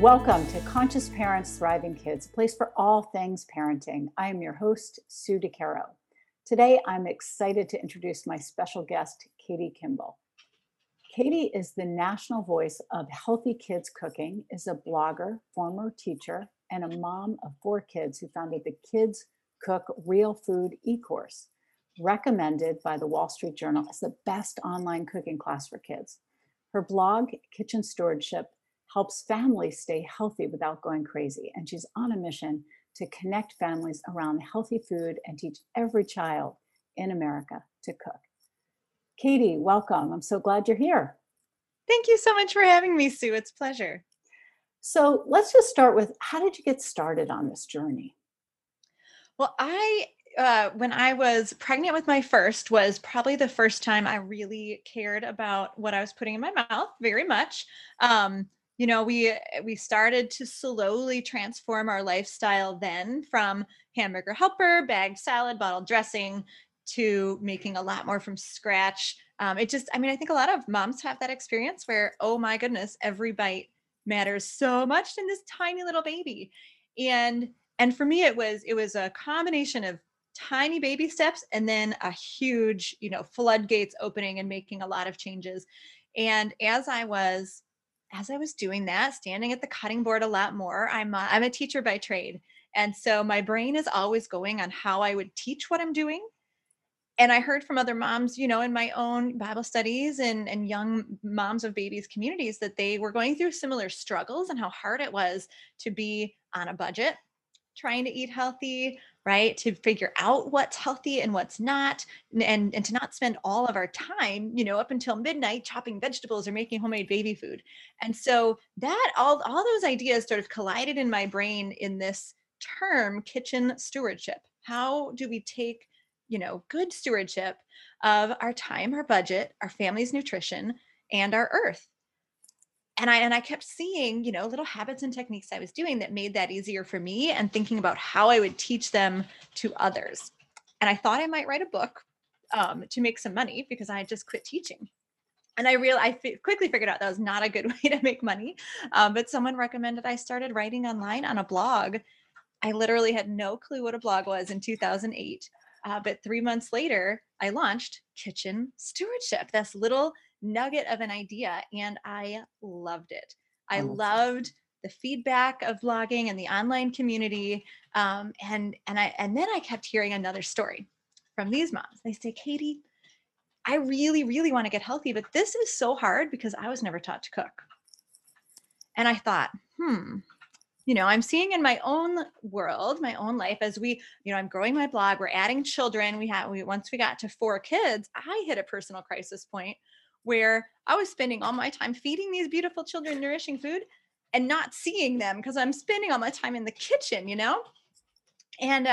Welcome to Conscious Parents, Thriving Kids, a place for all things parenting. I am your host, Sue DeCaro. Today, I'm excited to introduce my special guest, Katie Kimball. Katie is the national voice of Healthy Kids Cooking, is a blogger, former teacher, and a mom of four kids who founded the Kids Cook Real Food e-course, recommended by the Wall Street Journal as the best online cooking class for kids. Her blog, Kitchen Stewardship, helps families stay healthy without going crazy. And she's on a mission to connect families around healthy food and teach every child in America to cook. Katie, welcome. I'm so glad you're here. Thank you so much for having me, Sue. It's a pleasure. So let's just start with, how did you get started on this journey? Well, when I was pregnant with my first was probably the first time I really cared about what I was putting in my mouth very much. You know, we started to slowly transform our lifestyle then from hamburger helper, bagged salad, bottled dressing, to making a lot more from scratch. I think a lot of moms have that experience where, oh my goodness, every bite matters so much in this tiny little baby. And for me, it was a combination of tiny baby steps and then a huge, floodgates opening and making a lot of changes. And as I was doing that, standing at the cutting board a lot more, I'm a teacher by trade. And so my brain is always going on how I would teach what I'm doing. And I heard from other moms, in my own Bible studies and young moms of babies communities that they were going through similar struggles and how hard it was to be on a budget, trying to eat healthy, right? To figure out what's healthy and what's not, and to not spend all of our time, up until midnight chopping vegetables or making homemade baby food. And so that all those ideas sort of collided in my brain in this term, kitchen stewardship. How do we take, good stewardship of our time, our budget, our family's nutrition, and our earth? And I kept seeing, little habits and techniques I was doing that made that easier for me and thinking about how I would teach them to others. And I thought I might write a book to make some money because I had just quit teaching. And I quickly figured out that was not a good way to make money. But someone recommended I started writing online on a blog. I literally had no clue what a blog was in 2008. But 3 months later, I launched Kitchen Stewardship, this little nugget of an idea, and I loved it. I loved the feedback of blogging and the online community. And then I kept hearing another story from these moms. They say, Katie, I really, really want to get healthy, but this is so hard because I was never taught to cook. And I thought, I'm seeing in my own world, my own life, as we, I'm growing my blog, we're adding children. Once we got to four kids, I hit a personal crisis point where I was spending all my time feeding these beautiful children nourishing food and not seeing them because I'm spending all my time in the kitchen, And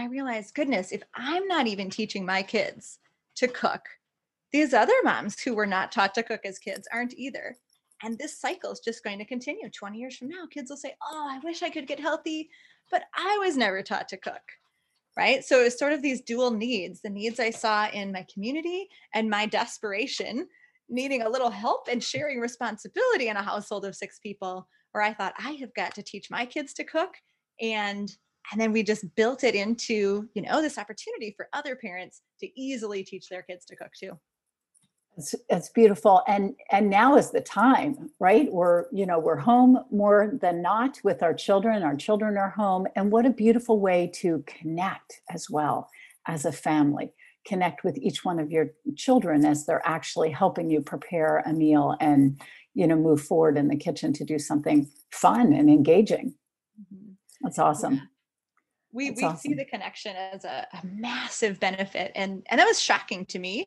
I realized, goodness, if I'm not even teaching my kids to cook, these other moms who were not taught to cook as kids aren't either. And this cycle is just going to continue. 20 years from now, kids will say, oh, I wish I could get healthy, but I was never taught to cook. Right? So it was sort of these dual needs, the needs I saw in my community and my desperation, needing a little help and sharing responsibility in a household of six people, where I thought I have got to teach my kids to cook. And then we just built it into, this opportunity for other parents to easily teach their kids to cook too. It's beautiful. And now is the time, right? We're home more than not with our children. Our children are home. And what a beautiful way to connect as well as a family, connect with each one of your children as they're actually helping you prepare a meal and, move forward in the kitchen to do something fun and engaging. Mm-hmm. That's awesome. We awesome. See the connection as a massive benefit. And that was shocking to me.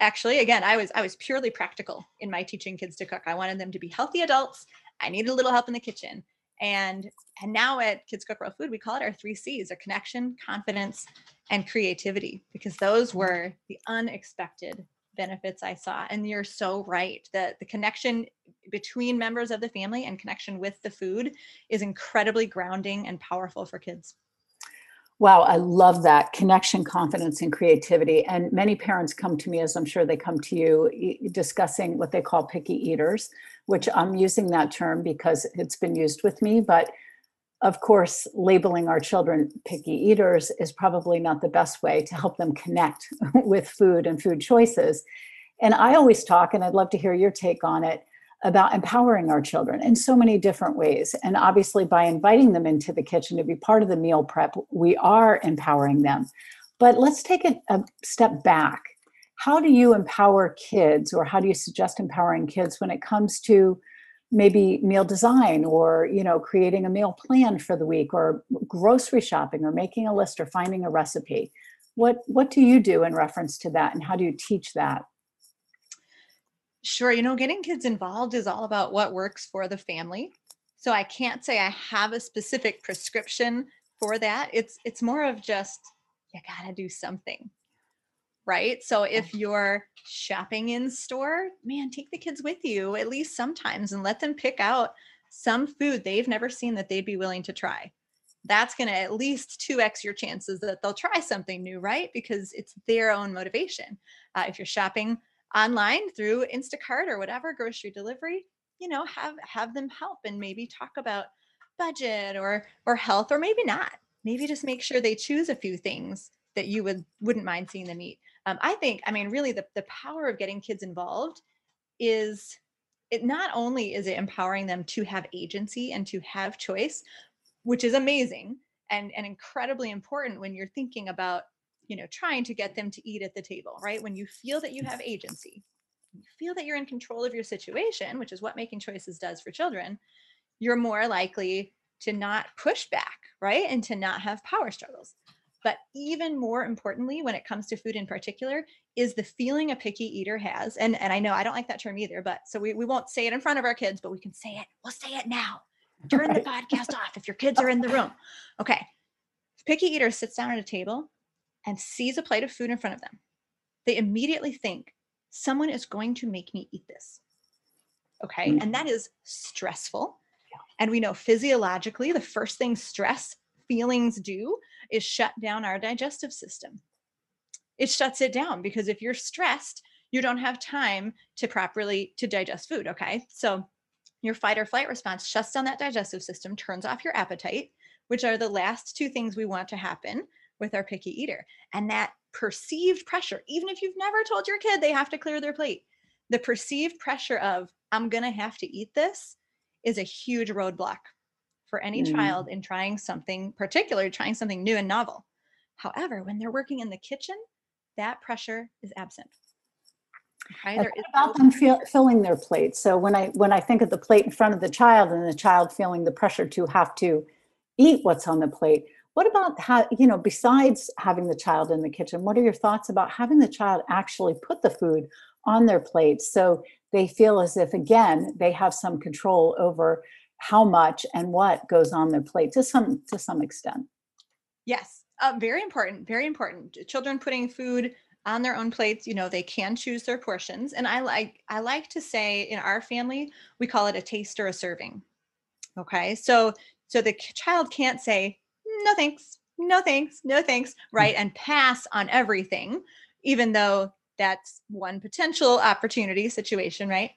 Actually, again, I was purely practical in my teaching kids to cook. I wanted them to be healthy adults. I needed a little help in the kitchen. And now at Kids Cook Real Food, we call it our 3 C's, our connection, confidence, and creativity, because those were the unexpected benefits I saw. And you're so right that the connection between members of the family and connection with the food is incredibly grounding and powerful for kids. Wow, I love that. Connection, confidence, and creativity. And many parents come to me, as I'm sure they come to you, discussing what they call picky eaters, which I'm using that term because it's been used with me. But of course, labeling our children picky eaters is probably not the best way to help them connect with food and food choices. And I always talk, and I'd love to hear your take on it, about empowering our children in so many different ways. And obviously by inviting them into the kitchen to be part of the meal prep, we are empowering them. But let's take a step back. How do you empower kids, or how do you suggest empowering kids when it comes to maybe meal design, or, you know, creating a meal plan for the week, or grocery shopping, or making a list, or finding a recipe? What do you do in reference to that, and how do you teach that? Sure. You know, getting kids involved is all about what works for the family. So I can't say I have a specific prescription for that. It's more of just, you gotta do something, right? So if you're shopping in store, man, take the kids with you at least sometimes and let them pick out some food they've never seen that they'd be willing to try. That's going to at least 2x your chances that they'll try something new, right? Because it's their own motivation. If you're shopping online through Instacart or whatever, grocery delivery, you know, have them help and maybe talk about budget or health, or maybe not. Maybe just make sure they choose a few things that you wouldn't mind seeing them eat. Really the power of getting kids involved is, it not only is it empowering them to have agency and to have choice, which is amazing and incredibly important when you're thinking about, you know, trying to get them to eat at the table, right? When you feel that you have agency, you feel that you're in control of your situation, which is what making choices does for children, you're more likely to not push back, right? And to not have power struggles. But even more importantly, when it comes to food in particular, is the feeling a picky eater has. And I know I don't like that term either, but so we won't say it in front of our kids, but we can say it. We'll say it now. Turn the podcast off if your kids are in the room. Okay. Picky eater sits down at a table and sees a plate of food in front of them, they immediately think, someone is going to make me eat this. Okay, mm-hmm. And that is stressful. Yeah. And we know physiologically, the first thing stress feelings do is shut down our digestive system. It shuts it down, because if you're stressed, you don't have time to properly to digest food, okay? So your fight or flight response shuts down that digestive system, turns off your appetite, which are the last two things we want to happen with our picky eater. And that perceived pressure, even if you've never told your kid they have to clear their plate, the perceived pressure of, I'm going to have to eat this, is a huge roadblock for any child in trying something particular, trying something new and novel. However, when they're working in the kitchen, that pressure is absent. Okay, there is about them filling their plate. So when I think of the plate in front of the child and the child feeling the pressure to have to eat what's on the plate, what about how, you know, besides having the child in the kitchen, what are your thoughts about having the child actually put the food on their plate so they feel as if, again, they have some control over how much and what goes on their plate to some extent? Yes, very important, very important. Children putting food on their own plates, you know, they can choose their portions. And I like to say in our family, we call it a taste or a serving. Okay, so the child can't say, no thanks, no thanks, no thanks, right? And pass on everything, even though that's one potential opportunity situation, right?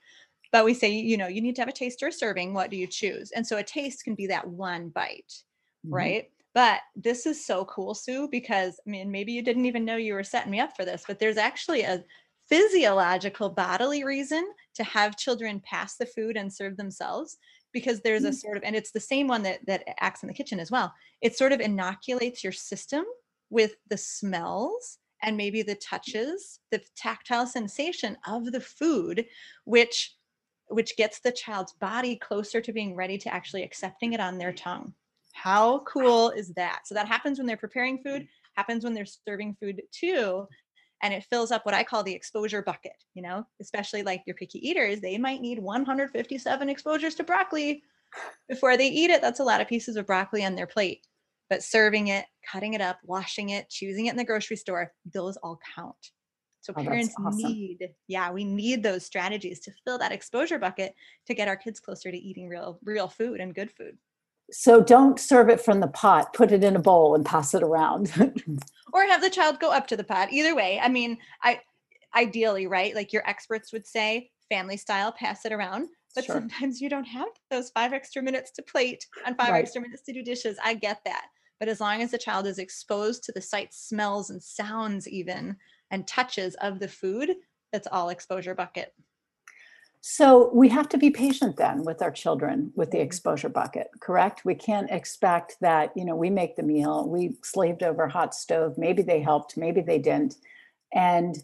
But we say, you know, you need to have a taste or a serving. What do you choose? And so a taste can be that one bite, right? Mm-hmm. But this is so cool, Sue, because I mean, maybe you didn't even know you were setting me up for this, but there's actually a physiological bodily reason to have children pass the food and serve themselves, because there's a sort of, and it's the same one that acts in the kitchen as well. It sort of inoculates your system with the smells and maybe the touches, the tactile sensation of the food, which gets the child's body closer to being ready to actually accepting it on their tongue. How cool is that? So that happens when they're preparing food, happens when they're serving food too. And it fills up what I call the exposure bucket, you know, especially like your picky eaters, they might need 157 exposures to broccoli before they eat it. That's a lot of pieces of broccoli on their plate. But serving it, cutting it up, washing it, choosing it in the grocery store, those all count. So parents need those strategies to fill that exposure bucket to get our kids closer to eating real food and good food. So don't serve it from the pot, put it in a bowl and pass it around. Or have the child go up to the pot. Either way, I mean, ideally, right? Like your experts would say, family style, pass it around. But sometimes you don't have those 5 extra minutes to plate and 5 extra minutes to do dishes. I get that. But as long as the child is exposed to the sights, smells, and sounds even, and touches of the food, that's all exposure bucket. So we have to be patient then with our children with the exposure bucket, correct? We can't expect that, you know, we make the meal, we slaved over hot stove, maybe they helped, maybe they didn't, and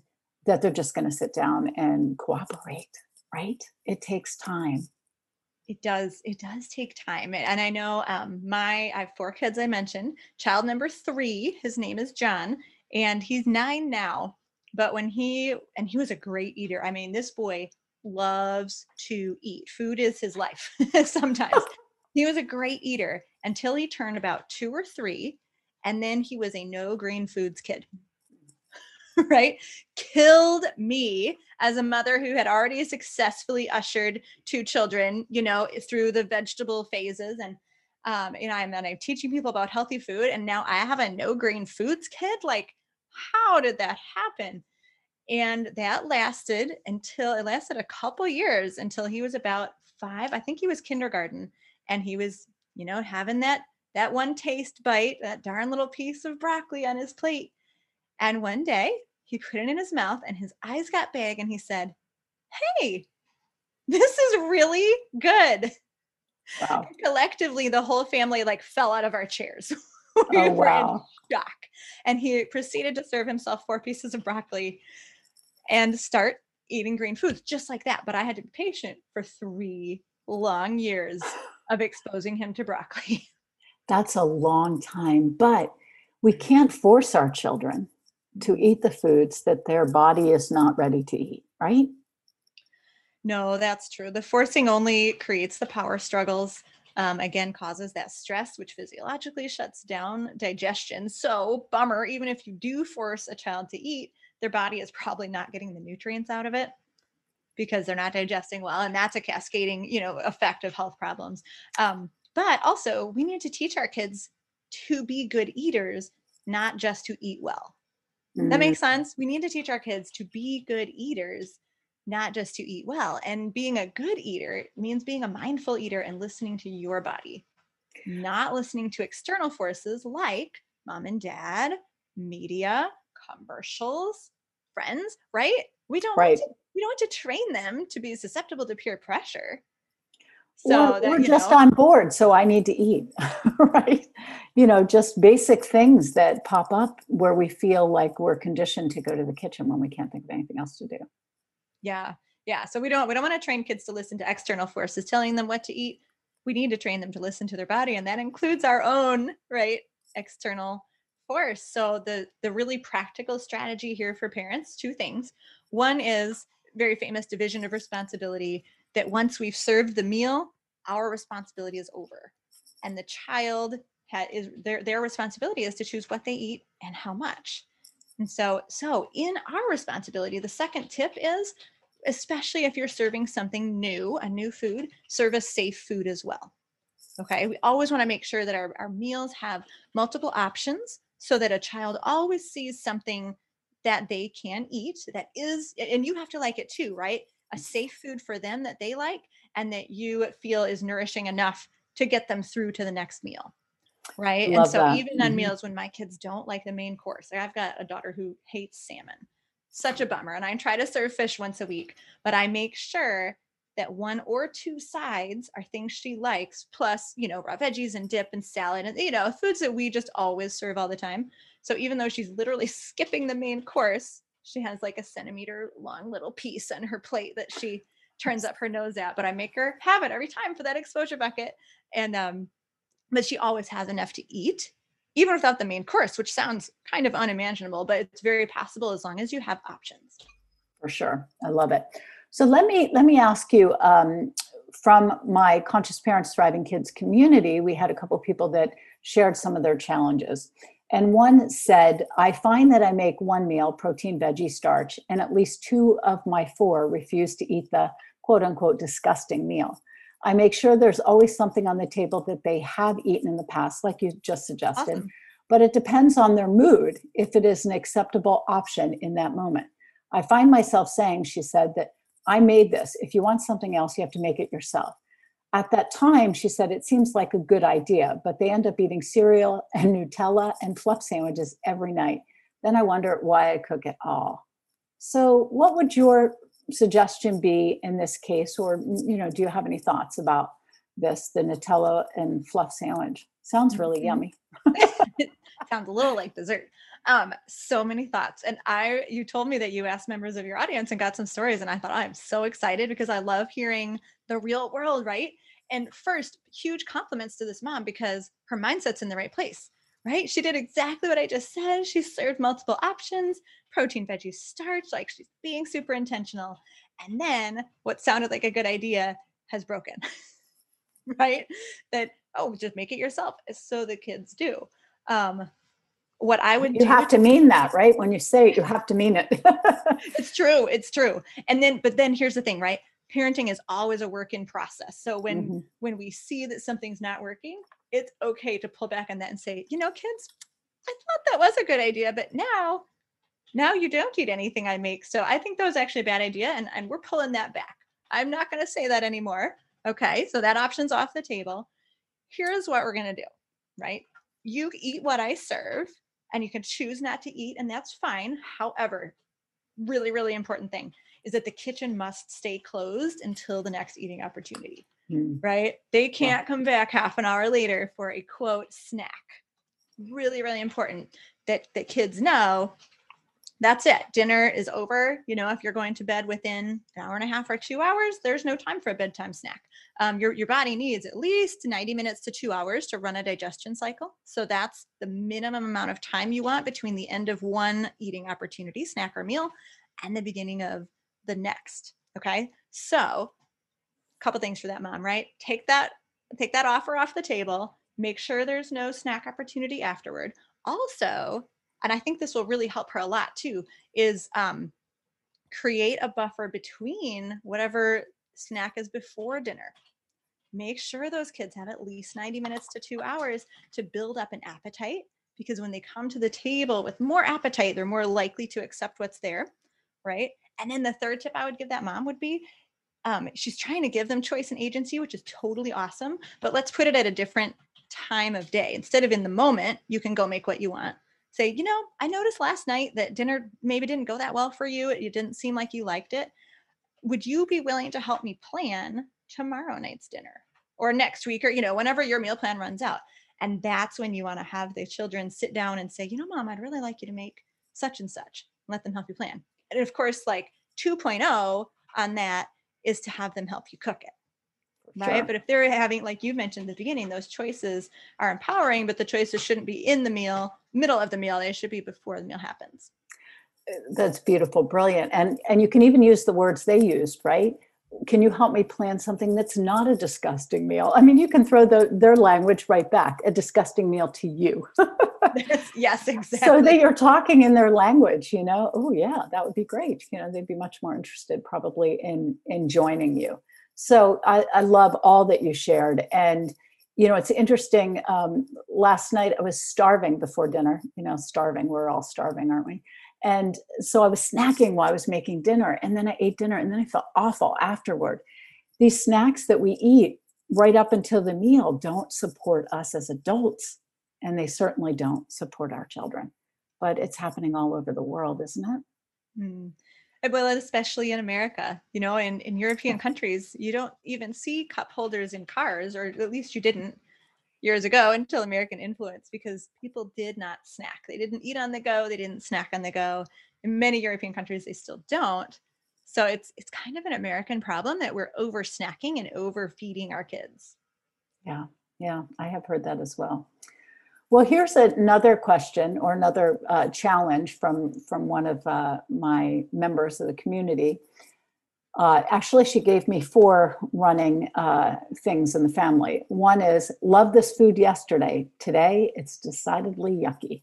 that they're just going to sit down and cooperate, right? It takes time. It does take time. And I know I have 4 kids I mentioned. Child number 3, his name is John, and he's 9 now. But when he was a great eater. I mean, this boy loves to eat. Food is his life sometimes. He was a great eater until he turned about 2 or 3. And then he was a no green foods kid. Right? Killed me as a mother who had already successfully ushered 2 children, you know, through the vegetable phases. And, I'm teaching people about healthy food. And now I have a no green foods kid. Like, how did that happen? And that lasted a couple years until he was about 5. I think he was kindergarten, and he was, you know, having that one taste bite, that darn little piece of broccoli on his plate. And one day he put it in his mouth and his eyes got big and he said, "Hey, this is really good." Wow. Collectively, the whole family fell out of our chairs. We were in shock. And he proceeded to serve himself 4 pieces of broccoli and start eating green foods just like that. But I had to be patient for 3 long years of exposing him to broccoli. That's a long time, but we can't force our children to eat the foods that their body is not ready to eat, right? No, that's true. The forcing only creates the power struggles. Again, causes that stress, which physiologically shuts down digestion. So bummer, even if you do force a child to eat, their body is probably not getting the nutrients out of it because they're not digesting well. And that's a cascading, effect of health problems. But also we need to teach our kids to be good eaters, not just to eat well. Mm-hmm. That makes sense. We need to teach our kids to be good eaters, not just to eat well. And being a good eater means being a mindful eater and listening to your body, not listening to external forces like mom and dad, media, commercials, friends, right? We don't want to train them to be susceptible to peer pressure. So we're just on board. So I need to eat, right? Just basic things that pop up where we feel like we're conditioned to go to the kitchen when we can't think of anything else to do. Yeah. So we don't want to train kids to listen to external forces telling them what to eat. We need to train them to listen to their body. And that includes our own, right, external force. So the really practical strategy here for parents, 2 things. One is very famous division of responsibility, that once we've served the meal, our responsibility is over. And the child their responsibility is to choose what they eat and how much. And so in our responsibility, the second tip is, especially if you're serving something new, a new food, serve a safe food as well. Okay. We always want to make sure that our meals have multiple options so that a child always sees something that they can eat that is, and you have to like it too, right? A safe food for them that they like, and that you feel is nourishing enough to get them through to the next meal. Right. Love and so that. Even on meals when my kids don't like the main course, like I've got a daughter who hates salmon, such a bummer. And I try to serve fish once a week, but I make sure that 1 or 2 sides are things she likes, plus, raw veggies and dip and salad and, foods that we just always serve all the time. So even though she's literally skipping the main course, she has a centimeter long little piece on her plate that she turns up her nose at, but I make her have it every time for that exposure bucket. And, but she always has enough to eat, even without the main course, which sounds kind of unimaginable, but it's very possible as long as you have options. For sure. I love it. So let me ask you, from my Conscious Parents, Thriving Kids community, we had a couple of people that shared some of their challenges. And one said, I find that I make one meal, protein, veggie, starch, and at least 2 of my 4 refuse to eat the quote unquote disgusting meal. I make sure there's always something on the table that they have eaten in the past, like you just suggested, awesome. But it depends on their mood if it is an acceptable option in that moment. I find myself saying, she said, that I made this. If you want something else, you have to make it yourself. At that time, she said, it seems like a good idea, but they end up eating cereal and Nutella and fluff sandwiches every night. Then I wonder why I cook at all. So what would your suggestion be in this case? Or, you know, do you have any thoughts about this, the Nutella and fluff sandwich? Sounds really yummy. Sounds a little like dessert. So many thoughts. And you told me that you asked members of your audience and got some stories. And I thought, I'm so excited because I love hearing the real world, right? And first, huge compliments to this mom because her mindset's in the right place, right? She did exactly what I just said. She served multiple options, protein, veggies, starch, like she's being super intentional. And then what sounded like a good idea has broken, right? That, oh, just make it yourself. So the kids do. What I would do. You have to mean that, right? When you say it, you have to mean it. It's true. It's true. But then here's the thing, right? Parenting is always a work in process. So when we see that something's not working, it's okay to pull back on that and say, you know, kids, I thought that was a good idea, but now you don't eat anything I make. So I think that was actually a bad idea. And we're pulling that back. I'm not going to say that anymore. Okay. So that option's off the table. Here's what we're going to do, right? You eat what I serve. And you can choose not to eat, and that's fine. However, really, really important thing is that the kitchen must stay closed until the next eating opportunity, right? They can't come back half an hour later for a quote snack. Really, really important that the kids know that's it. Dinner is over. You know, if you're going to bed within an hour and a half or 2 hours, there's no time for a bedtime snack. Your body needs at least 90 minutes to 2 hours to run a digestion cycle. So that's the minimum amount of time you want between the end of one eating opportunity, snack or meal, and the beginning of the next. Okay. So a couple things for that mom, right? Take that offer off the table. Make sure there's no snack opportunity afterward. Also, and I think this will really help her a lot too, is create a buffer between whatever snack is before dinner. Make sure those kids have at least 90 minutes to 2 hours to build up an appetite, because when they come to the table with more appetite, they're more likely to accept what's there, right? And then the third tip I would give that mom would be, she's trying to give them choice and agency, which is totally awesome, but let's put it at a different time of day. Instead of in the moment, you can go make what you want. Say, you know, I noticed last night that dinner maybe didn't go that well for you. It didn't seem like you liked it. Would you be willing to help me plan tomorrow night's dinner or next week or, you know, whenever your meal plan runs out? And that's when you want to have the children sit down and say, you know, Mom, I'd really like you to make such and such. Let them help you plan. And of course, like 2.0 on that is to have them help you cook it. Right. Sure. But if they're having, like you mentioned at the beginning, those choices are empowering, but the choices shouldn't be in the meal, middle of the meal. They should be before the meal happens. That's beautiful. Brilliant. And you can even use the words they used, right? Can you help me plan something that's not a disgusting meal? I mean, you can throw their language right back, a disgusting meal to you. Yes, exactly. So that you're talking in their language, you know, oh yeah, that would be great. You know, they'd be much more interested probably in joining you. So I love all that you shared. And, you know, it's interesting. Last night I was starving before dinner, you know, starving. We're all starving, aren't we? And so I was snacking while I was making dinner. And then I ate dinner and then I felt awful afterward. These snacks that we eat right up until the meal don't support us as adults. And they certainly don't support our children. But it's happening all over the world, isn't it? Mm. Well, especially in America, you know, in European countries, you don't even see cup holders in cars, or at least you didn't years ago until American influence, because people did not snack. They didn't eat on the go. They didn't snack on the go. In many European countries, they still don't. So it's kind of an American problem that we're over snacking and overfeeding our kids. Yeah, I have heard that as well. Well, here's another question or another challenge from one of my members of the community. Actually, she gave me four running things in the family. One is, love this food yesterday. Today, it's decidedly yucky.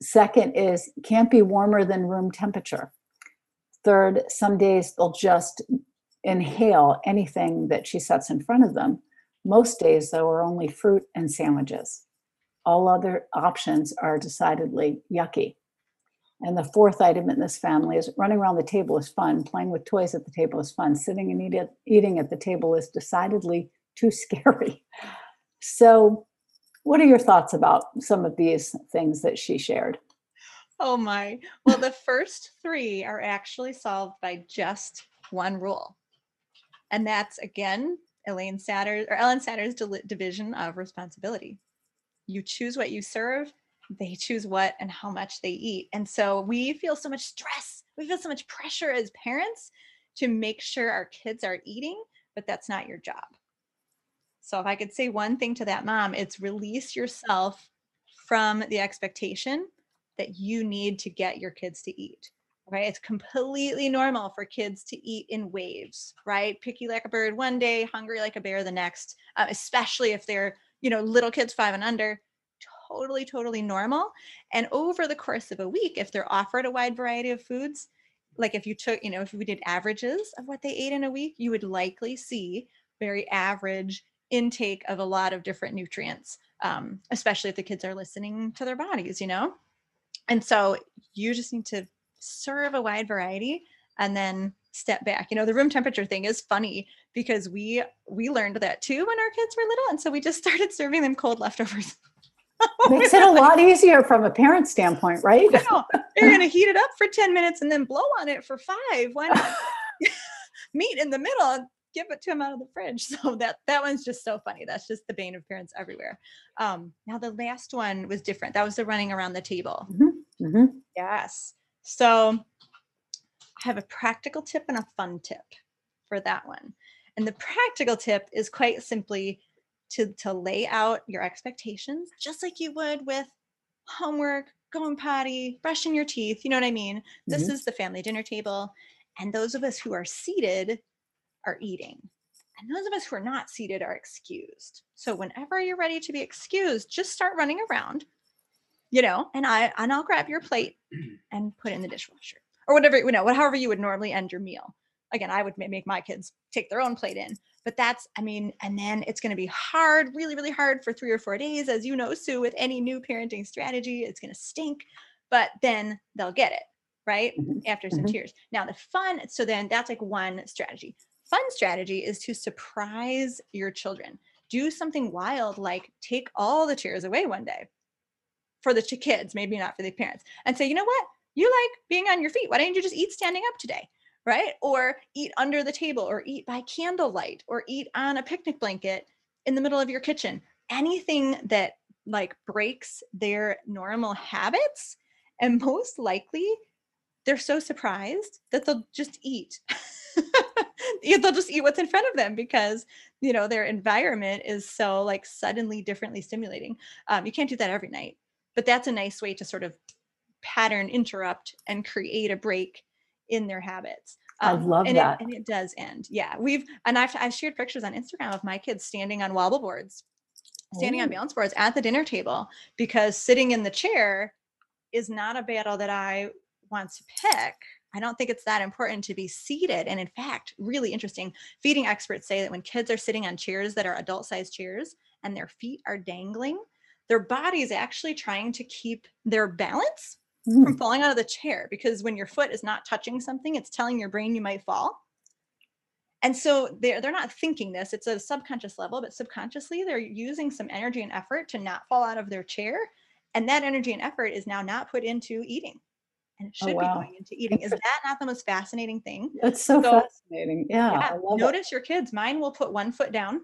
Second is, can't be warmer than room temperature. Third, some days they'll just inhale anything that she sets in front of them. Most days, though, are only fruit and sandwiches. All other options are decidedly yucky. And the fourth item in this family is, running around the table is fun. Playing with toys at the table is fun. Sitting and eating at the table is decidedly too scary. So what are your thoughts about some of these things that she shared? Oh my. Well, the first three are actually solved by just one rule. And that's, again, Ellen Satter's division of responsibility. You choose what you serve. They choose what and how much they eat. And so we feel so much stress. We feel so much pressure as parents to make sure our kids are eating, but that's not your job. So if I could say one thing to that mom, it's release yourself from the expectation that you need to get your kids to eat. Right? It's completely normal for kids to eat in waves, right? Picky like a bird one day, hungry like a bear the next, especially if they're, little kids 5 and under. Totally, totally normal. And over the course of a week, if they're offered a wide variety of foods, like if you took, if we did averages of what they ate in a week, you would likely see very average intake of a lot of different nutrients, especially if the kids are listening to their bodies, And so you just need to serve a wide variety and then step back. The room temperature thing is funny because we learned that too when our kids were little. And so we just started serving them cold leftovers. Makes it a lot easier from a parent standpoint, right? No, you're going to heat it up for 10 minutes and then blow on it for 5. Why not meet in the middle and give it to them out of the fridge? So that one's just so funny. That's just the bane of parents everywhere. Now the last one was different. That was the running around the table. Mm-hmm. Mm-hmm. Yes. So I have a practical tip and a fun tip for that one. And the practical tip is quite simply to lay out your expectations, just like you would with homework, going potty, brushing your teeth, you know what I mean? Mm-hmm. This is the family dinner table. And those of us who are seated are eating. And those of us who are not seated are excused. So whenever you're ready to be excused, just start running around, and I'll grab your plate and put it in the dishwasher or whatever, however you would normally end your meal. Again, I would make my kids take their own plate in. But and then it's going to be hard, really, really hard for 3 or 4 days. As you know, Sue, with any new parenting strategy, it's going to stink, but then they'll get it, right? Mm-hmm. After some tears. Now the fun, so then that's like one strategy. Fun strategy is to surprise your children. Do something wild, like take all the chairs away one day for the kids, maybe not for the parents, and say, you know what? You like being on your feet. Why don't you just eat standing up today? Right? Or eat under the table, or eat by candlelight, or eat on a picnic blanket in the middle of your kitchen. Anything that breaks their normal habits, and most likely they're so surprised that they'll just eat. They'll just eat what's in front of them because their environment is so suddenly differently stimulating. You can't do that every night, but that's a nice way to sort of pattern interrupt and create a break in their habits. I love that. And it does end. Yeah. I've shared pictures on Instagram of my kids standing on wobble boards, standing on balance boards at the dinner table, because sitting in the chair is not a battle that I want to pick. I don't think it's that important to be seated. And in fact, really interesting, feeding experts say that when kids are sitting on chairs that are adult-sized chairs and their feet are dangling, their body is actually trying to keep their balance from falling out of the chair, because when your foot is not touching something, it's telling your brain you might fall. And so they're not thinking this, it's a subconscious level, but subconsciously they're using some energy and effort to not fall out of their chair. And that energy and effort is now not put into eating. And it should be going into eating. Is that not the most fascinating thing? It's so fascinating. Yeah. Notice your kids. Mine will put one foot down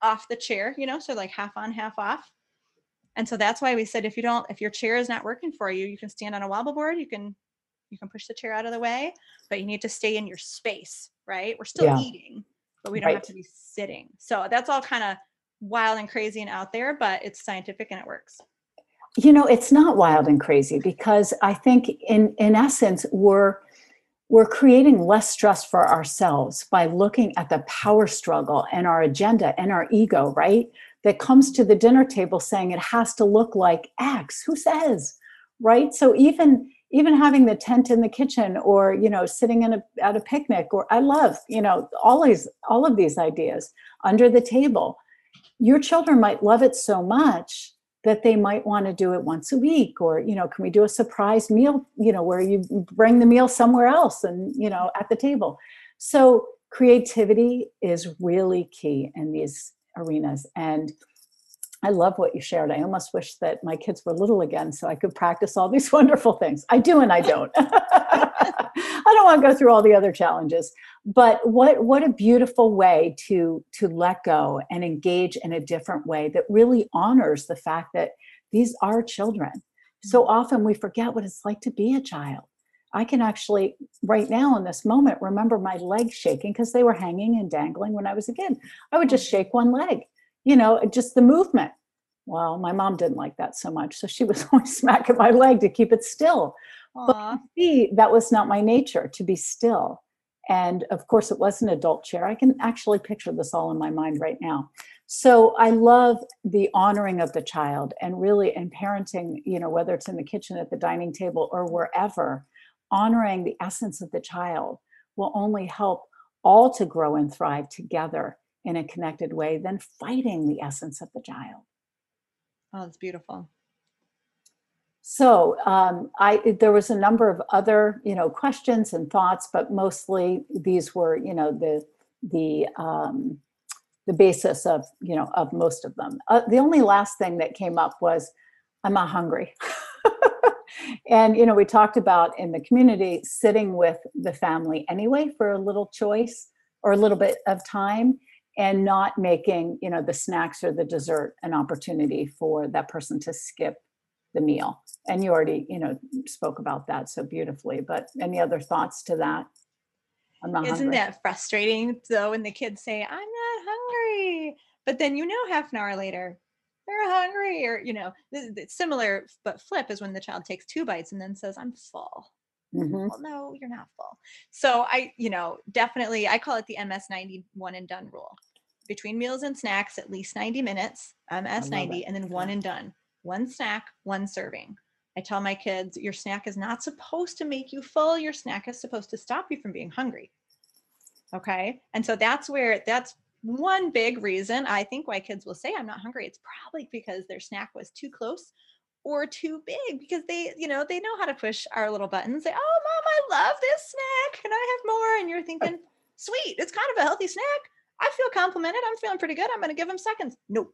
off the chair, so half on, half off. And so that's why we said, if your chair is not working for you, you can stand on a wobble board, you can push the chair out of the way, but you need to stay in your space, right? We're still eating, but we don't have to be sitting. So that's all kind of wild and crazy and out there, but it's scientific and it works. It's not wild and crazy because I think in essence, we're we're creating less stress for ourselves by looking at the power struggle and our agenda and our ego, right? That comes to the dinner table saying it has to look like X. Who says, right? So even having the tent in the kitchen, or, you know, sitting in at a picnic, or I love, you know, all of these ideas under the table. Your children might love it so much that they might want to do it once a week, or, you know, can we do a surprise meal, you know, where you bring the meal somewhere else and, you know, at the table. So creativity is really key in these arenas. And I love what you shared. I almost wish that my kids were little again so I could practice all these wonderful things. I do and I don't. I don't want to go through all the other challenges. But what a beautiful way to let go and engage in a different way that really honors the fact that these are children. So often we forget what it's like to be a child. I can actually, right now in this moment, remember my legs shaking because they were hanging and dangling when I was a kid. I would just shake one leg. You know, just the movement. Well, my mom didn't like that so much. So she was always smacking my leg to keep it still. Aww. But see, that was not my nature, to be still. And of course, it was an adult chair. I can actually picture this all in my mind right now. So I love the honoring of the child and really in parenting, you know, whether it's in the kitchen, at the dining table, or wherever, honoring the essence of the child will only help all to grow and thrive together in a connected way than fighting the essence of the child. Oh, that's beautiful. So there was a number of other, you know, questions and thoughts, but mostly these were, you know, the basis of, you know, of most of them. The only last thing that came up was, I'm not hungry. And, you know, we talked about in the community, sitting with the family anyway for a little choice or a little bit of time, and not making, you know, the snacks or the dessert an opportunity for that person to skip the meal. And you already, you know, spoke about that so beautifully, but any other thoughts to that? I'm not hungry. Isn't that frustrating though, when the kids say, I'm not hungry, but then, you know, half an hour later, they're hungry, or, you know, it's similar, but flip is when the child takes two bites and then says, I'm full. Mm-hmm. Well, no, you're not full. So I, you know, definitely, I call it the MS 90 one and done rule. Between meals and snacks, at least 90 minutes, MS 90, and then one and done. One snack, one serving. I tell my kids, your snack is not supposed to make you full. Your snack is supposed to stop you from being hungry. Okay. And so that's one big reason I think why kids will say, I'm not hungry. It's probably because their snack was too close or too big, because they know how to push our little buttons. Say, oh, mom, I love this snack. Can I have more? And you're thinking, sweet, it's kind of a healthy snack. I feel complimented. I'm feeling pretty good. I'm going to give them seconds. No,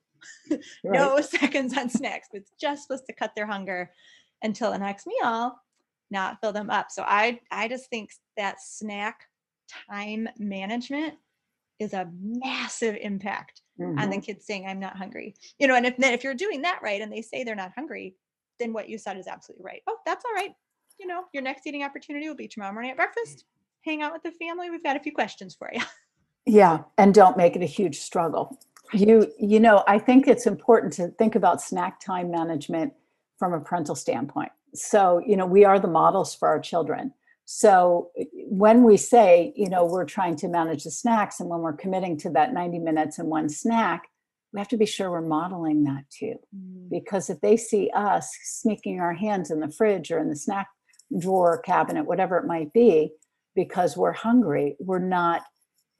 right. No seconds on snacks. It's just supposed to cut their hunger until the next meal, not fill them up. So I just think that snack time management is a massive impact on the kids saying, I'm not hungry. You know, and if you're doing that right and they say they're not hungry, then what you said is absolutely right. Oh, that's all right. You know, your next eating opportunity will be tomorrow morning at breakfast. Hang out with the family. We've got a few questions for you. Yeah. And don't make it a huge struggle. You know, I think it's important to think about snack time management from a parental standpoint. So, you know, we are the models for our children. So when we say, you know, we're trying to manage the snacks, and when we're committing to that 90 minutes and one snack, we have to be sure we're modeling that too. Because if they see us sneaking our hands in the fridge or in the snack drawer cabinet, whatever it might be, because we're hungry, we're not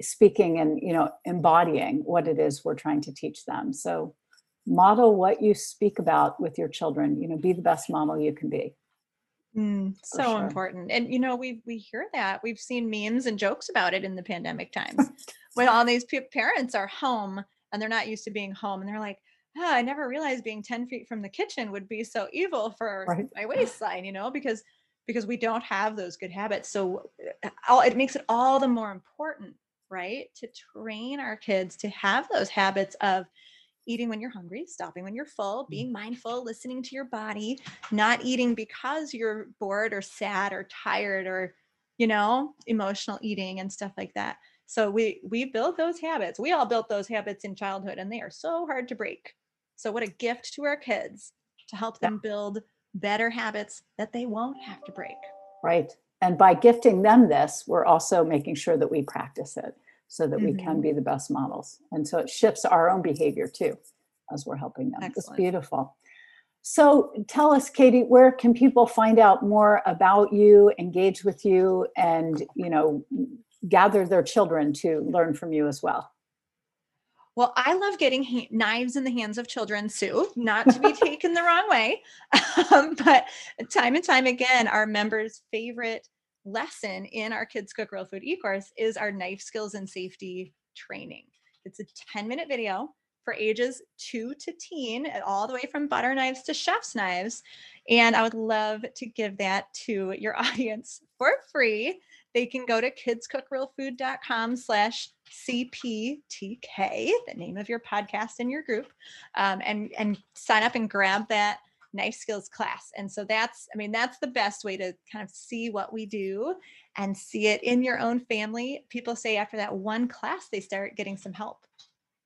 speaking and, you know, embodying what it is we're trying to teach them. So model what you speak about with your children, you know, be the best model you can be. So sure. Important. And, you know, we hear that. We've seen memes and jokes about it in the pandemic times when all these parents are home and they're not used to being home. And they're like, I never realized being 10 feet from the kitchen would be so evil for my waistline, you know, because we don't have those good habits. So it makes it all the more important, right, to train our kids to have those habits of eating when you're hungry, stopping when you're full, being mindful, listening to your body, not eating because you're bored or sad or tired or, you know, emotional eating and stuff like that. So we build those habits. We all built those habits in childhood, and they are so hard to break. So what a gift to our kids to help them build better habits that they won't have to break. Right. And by gifting them this, we're also making sure that we practice it so that we can be the best models. And so it shifts our own behavior too, as we're helping them. Excellent. It's beautiful. So tell us, Katie, where can people find out more about you, engage with you, and, you know, gather their children to learn from you as well? Well, I love getting knives in the hands of children, Sue, not to be taken the wrong way. But time and time again, our members' favorite lesson in our Kids Cook Real Food e-course is our knife skills and safety training. It's a 10-minute video for ages 2 to teen, all the way from butter knives to chef's knives. And I would love to give that to your audience for free. They can go to kidscookrealfood.com/CPTK, the name of your podcast and your group, and sign up and grab that knife skills class. And so that's, I mean, that's the best way to kind of see what we do and see it in your own family. People say after that one class, they start getting some help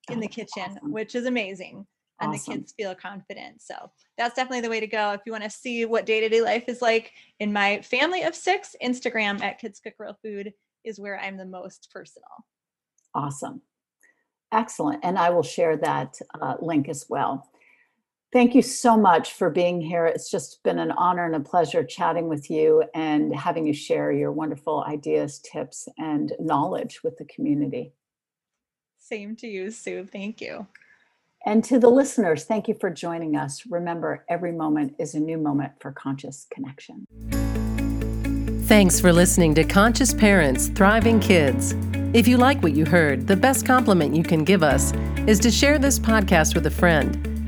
in the kitchen, which is amazing. And the kids feel confident. So that's definitely the way to go. If you want to see what day-to-day life is like in my family of 6, Instagram at Kids Cook Real Food is where I'm the most personal. Awesome. Excellent. And I will share that link as well. Thank you so much for being here. It's just been an honor and a pleasure chatting with you and having you share your wonderful ideas, tips, and knowledge with the community. Same to you, Sue. Thank you. And to the listeners, thank you for joining us. Remember, every moment is a new moment for conscious connection. Thanks for listening to Conscious Parents, Thriving Kids. If you like what you heard, the best compliment you can give us is to share this podcast with a friend.